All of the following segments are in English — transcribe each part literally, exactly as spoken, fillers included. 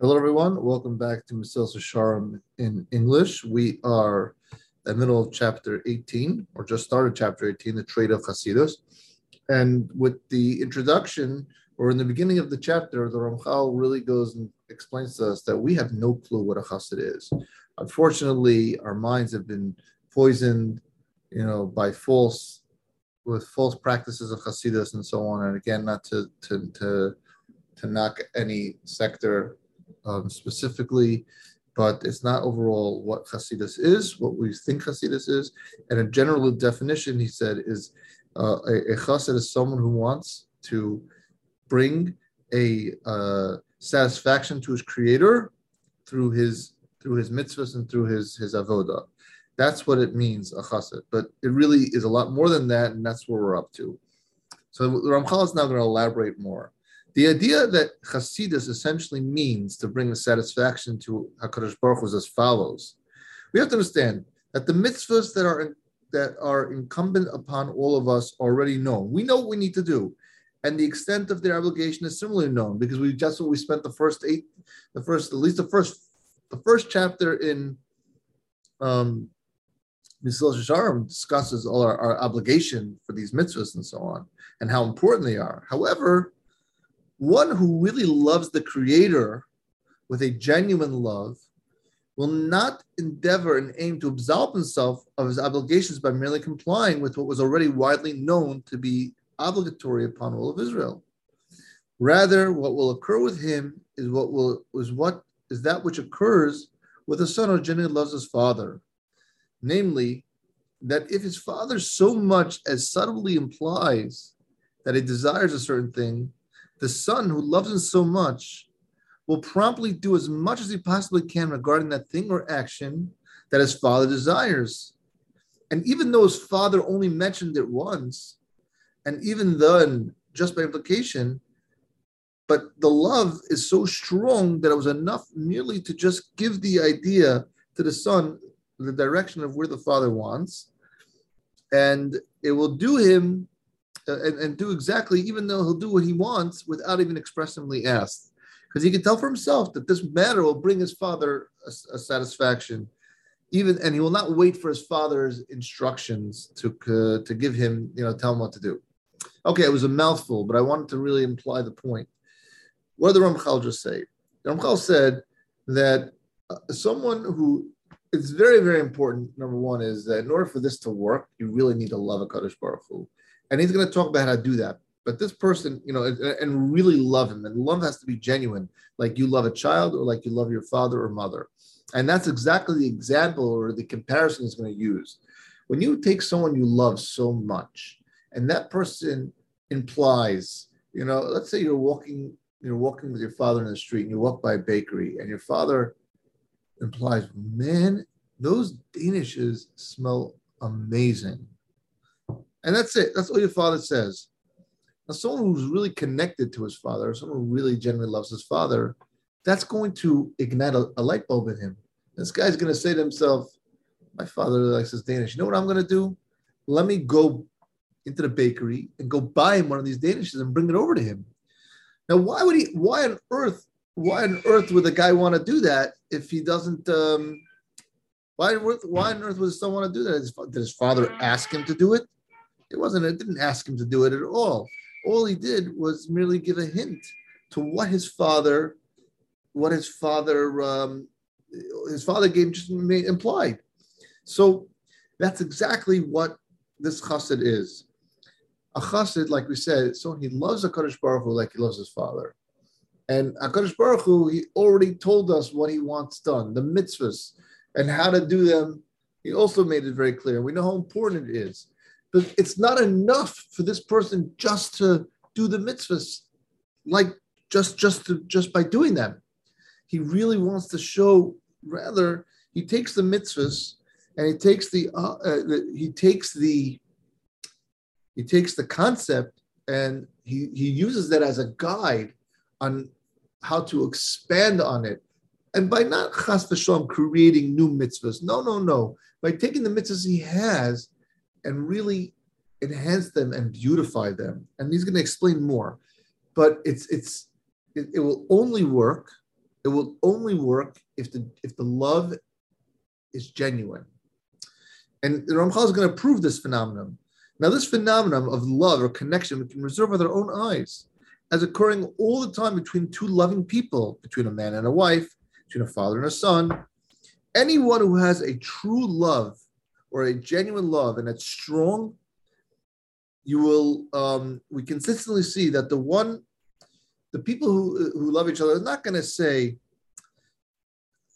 Hello, everyone. Welcome back to Mesilas Yesharim in English. We are in the middle of chapter eighteen, or just started chapter eighteen, the trade of Hasidus. And with the introduction, or in the beginning of the chapter, the Ramchal really goes and explains to us that we have no clue what a chassid is. Unfortunately, our minds have been poisoned, you know, by false, with false practices of chassidus and so on. And again, not to to to, to knock any sector Um, specifically, but it's not overall what chassidus is, what we think chassidus is. And a general definition, he said, is uh, a, a chassid is someone who wants to bring a uh, satisfaction to his creator through his through his mitzvahs and through his his avodah. That's what it means, a chassid. But it really is a lot more than that, and that's where we're up to. So the Ramchal is now going to elaborate more. The idea that chassidus essentially means to bring the satisfaction to HaKadosh Baruch Hu is as follows. We have to understand that the mitzvahs that are, that are incumbent upon all of us are already known. We know what we need to do. And the extent of their obligation is similarly known, because we just what we spent the first eight, the first, at least the first, the first chapter in um, Mesilas Yesharim discusses all our, our obligation for these mitzvahs and so on, and how important they are. However, one who really loves the Creator with a genuine love will not endeavor and aim to absolve himself of his obligations by merely complying with what was already widely known to be obligatory upon all of Israel. Rather, what will occur with him is what will is what is that which occurs with a son who genuinely loves his father, namely, that if his father so much as subtly implies that he desires a certain thing, the son who loves him so much will promptly do as much as he possibly can regarding that thing or action that his father desires. And even though his father only mentioned it once, and even then, just by implication, but the love is so strong that it was enough merely to just give the idea to the son, the direction of where the father wants, and it will do him And, and do exactly, even though he'll do what he wants without even expressly asked, because he can tell for himself that this matter will bring his father a, a satisfaction, even, and he will not wait for his father's instructions to uh, to give him, you know, tell him what to do. Okay, it was a mouthful, but I wanted to really imply the point. What did the Ramchal just say? The Ramchal said that uh, someone who it's very, very important. Number one is that in order for this to work, you really need to love HaKadosh Baruch Hu. And he's going to talk about how to do that. But this person, you know, and, and really love him. And love has to be genuine, like you love a child or like you love your father or mother. And that's exactly the example or the comparison he's going to use. When you take someone you love so much, and that person implies, you know, let's say you're walking, you're walking with your father in the street and you walk by a bakery and your father implies, man, those Danishes smell amazing. And that's it. That's all your father says. Now, someone who's really connected to his father, someone who really genuinely loves his father, that's going to ignite a, a light bulb in him. This guy's going to say to himself, my father likes his Danish. You know what I'm going to do? Let me go into the bakery and go buy him one of these Danishes and bring it over to him. Now, why would he, why on earth, why on earth would the guy want to do that if he doesn't, um, why, why on earth would his son want to do that? Did his father ask him to do it? It wasn't, it didn't ask him to do it at all. All he did was merely give a hint to what his father, what his father, um, his father gave just implied. So that's exactly what this chassid is. A chassid, like we said, so he loves HaKadosh Baruch Hu like he loves his father. And HaKadosh Baruch Hu, he already told us what he wants done, the mitzvahs, and how to do them. He also made it very clear. We know how important it is. But it's not enough for this person just to do the mitzvahs, like just, just, to, just by doing them. He really wants to show, rather, he takes the mitzvahs and he takes the, uh, uh, the he takes the, he takes the concept and he, he uses that as a guide on how to expand on it. And by not chas v'shalom creating new mitzvahs, no, no, no. By taking the mitzvahs he has, and really enhance them and beautify them. And he's going to explain more. But it's it's it, it will only work It will only work if the if the love is genuine. And the Ramchal is going to prove this phenomenon. Now, this phenomenon of love or connection we can observe with our own eyes as occurring all the time between two loving people, between a man and a wife, between a father and a son. Anyone who has a true love or a genuine love, and it's strong, you will, um, we consistently see that the one, the people who, who love each other is not going to say,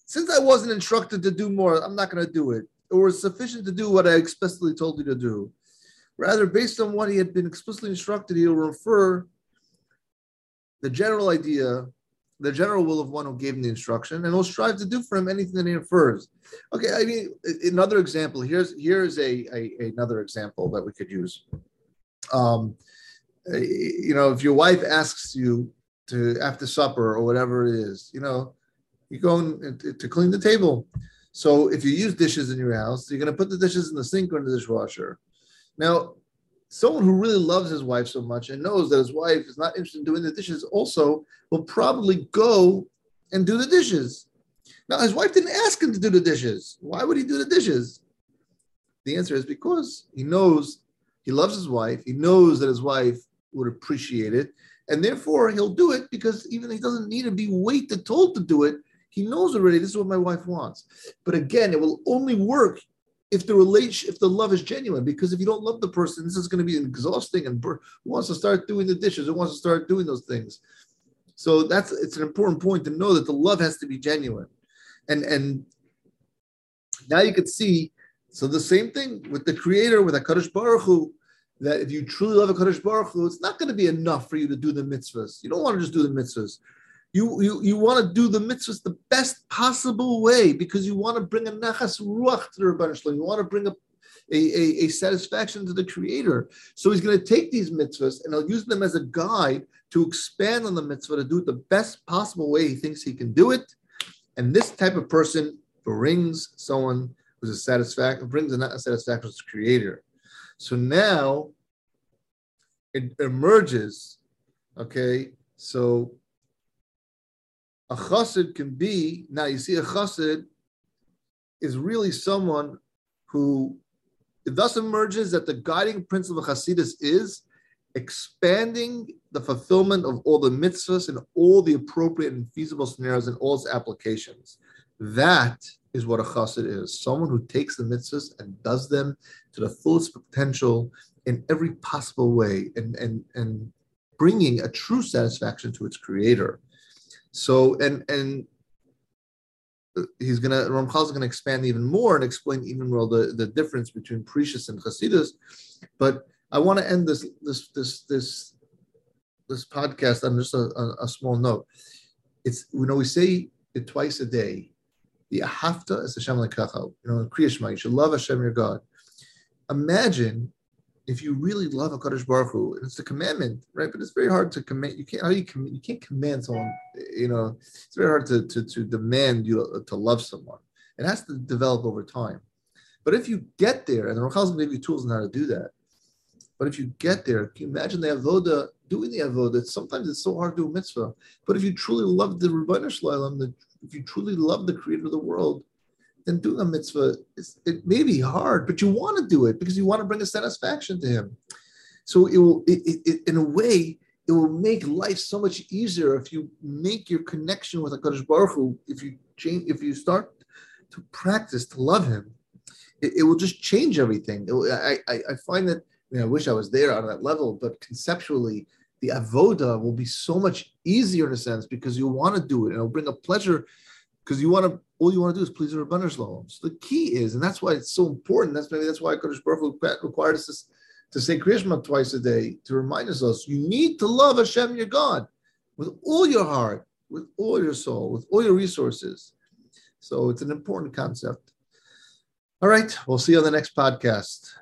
since I wasn't instructed to do more, I'm not going to do it. Or it's sufficient to do what I explicitly told you to do. Rather, based on what he had been explicitly instructed, he will refer the general idea, the general will of one who gave him the instruction, and will strive to do for him anything that he infers. Okay, I mean, another example, here's here's a, a another example that we could use. Um, you know, if your wife asks you to, after supper or whatever it is, you know, you go in to clean the table. So if you use dishes in your house, you're going to put the dishes in the sink or in the dishwasher. Now, someone who really loves his wife so much and knows that his wife is not interested in doing the dishes also will probably go and do the dishes. Now, his wife didn't ask him to do the dishes. Why would he do the dishes? The answer is because he knows, he loves his wife. He knows that his wife would appreciate it. And therefore, he'll do it because even he doesn't need to be waited told to do it. He knows already this is what my wife wants. But again, it will only work if the relation, if the love is genuine, because if you don't love the person, this is going to be exhausting. And who wants to start doing the dishes? Who wants to start doing those things? So that's it's an important point to know that the love has to be genuine. And and now you could see. So the same thing with the Creator, with HaKadosh Baruch Hu, that if you truly love HaKadosh Baruch Hu, it's not going to be enough for you to do the mitzvahs. You don't want to just do the mitzvahs. You, you, you want to do the mitzvahs the best possible way because you want to bring a nachas ruach to the Ruvay Hashem. You want to bring a, a, a, a satisfaction to the Creator. So he's going to take these mitzvahs and he'll use them as a guide to expand on the mitzvah, to do it the best possible way he thinks he can do it. And this type of person brings someone who's a satisfaction, brings a satisfaction to the Creator. So now it emerges, okay, so a chassid can be, now you see a chassid is really someone who, it thus emerges that the guiding principle of chassidus is expanding the fulfillment of all the mitzvahs in all the appropriate and feasible scenarios and all its applications. That is what a chassid is, someone who takes the mitzvahs and does them to the fullest potential in every possible way and, and, and bringing a true satisfaction to its Creator. So, and and he's going to, Ramchal is going to expand even more and explain even more the, the difference between prishus and chassidus. But I want to end this this this this this podcast on just a, a small note. It's, you know, we say it twice a day. The avodah is Hashem Elokecha. You know, in Kriyas Shema, you should love Hashem your God. Imagine if you really love HaKadosh Baruch Hu, and it's a commandment, right? But it's very hard to command. You can't. How do you command? You can't command someone. You know, it's very hard to, to to demand you to love someone. It has to develop over time. But if you get there, and the Ramchal is going to give you tools on how to do that. But if you get there, can you imagine the avodah, doing the avodah? Sometimes it's so hard to do a mitzvah. But if you truly love the Rivbono Shel Olam, the if you truly love the Creator of the world, then doing a mitzvah, it's, it may be hard, but you want to do it because you want to bring a satisfaction to him. So it will, it, it, it, in a way, it will make life so much easier if you make your connection with HaKadosh Baruch Hu, if you change, if you start to practice to love him, it, it will just change everything. It will, I, I, I find that, you know, I wish I was there on that level, but conceptually, the avodah will be so much easier in a sense because you want to do it, and it'll bring a pleasure because you want to. All you want to do is please the Ribbono Shel Olam. So the key is, and that's why it's so important. That's maybe that's why HaKadosh Baruch Hu required us to, to say Kriyas Shema twice a day to remind ourselves you need to love Hashem your God with all your heart, with all your soul, with all your resources. So it's an important concept. All right, we'll see you on the next podcast.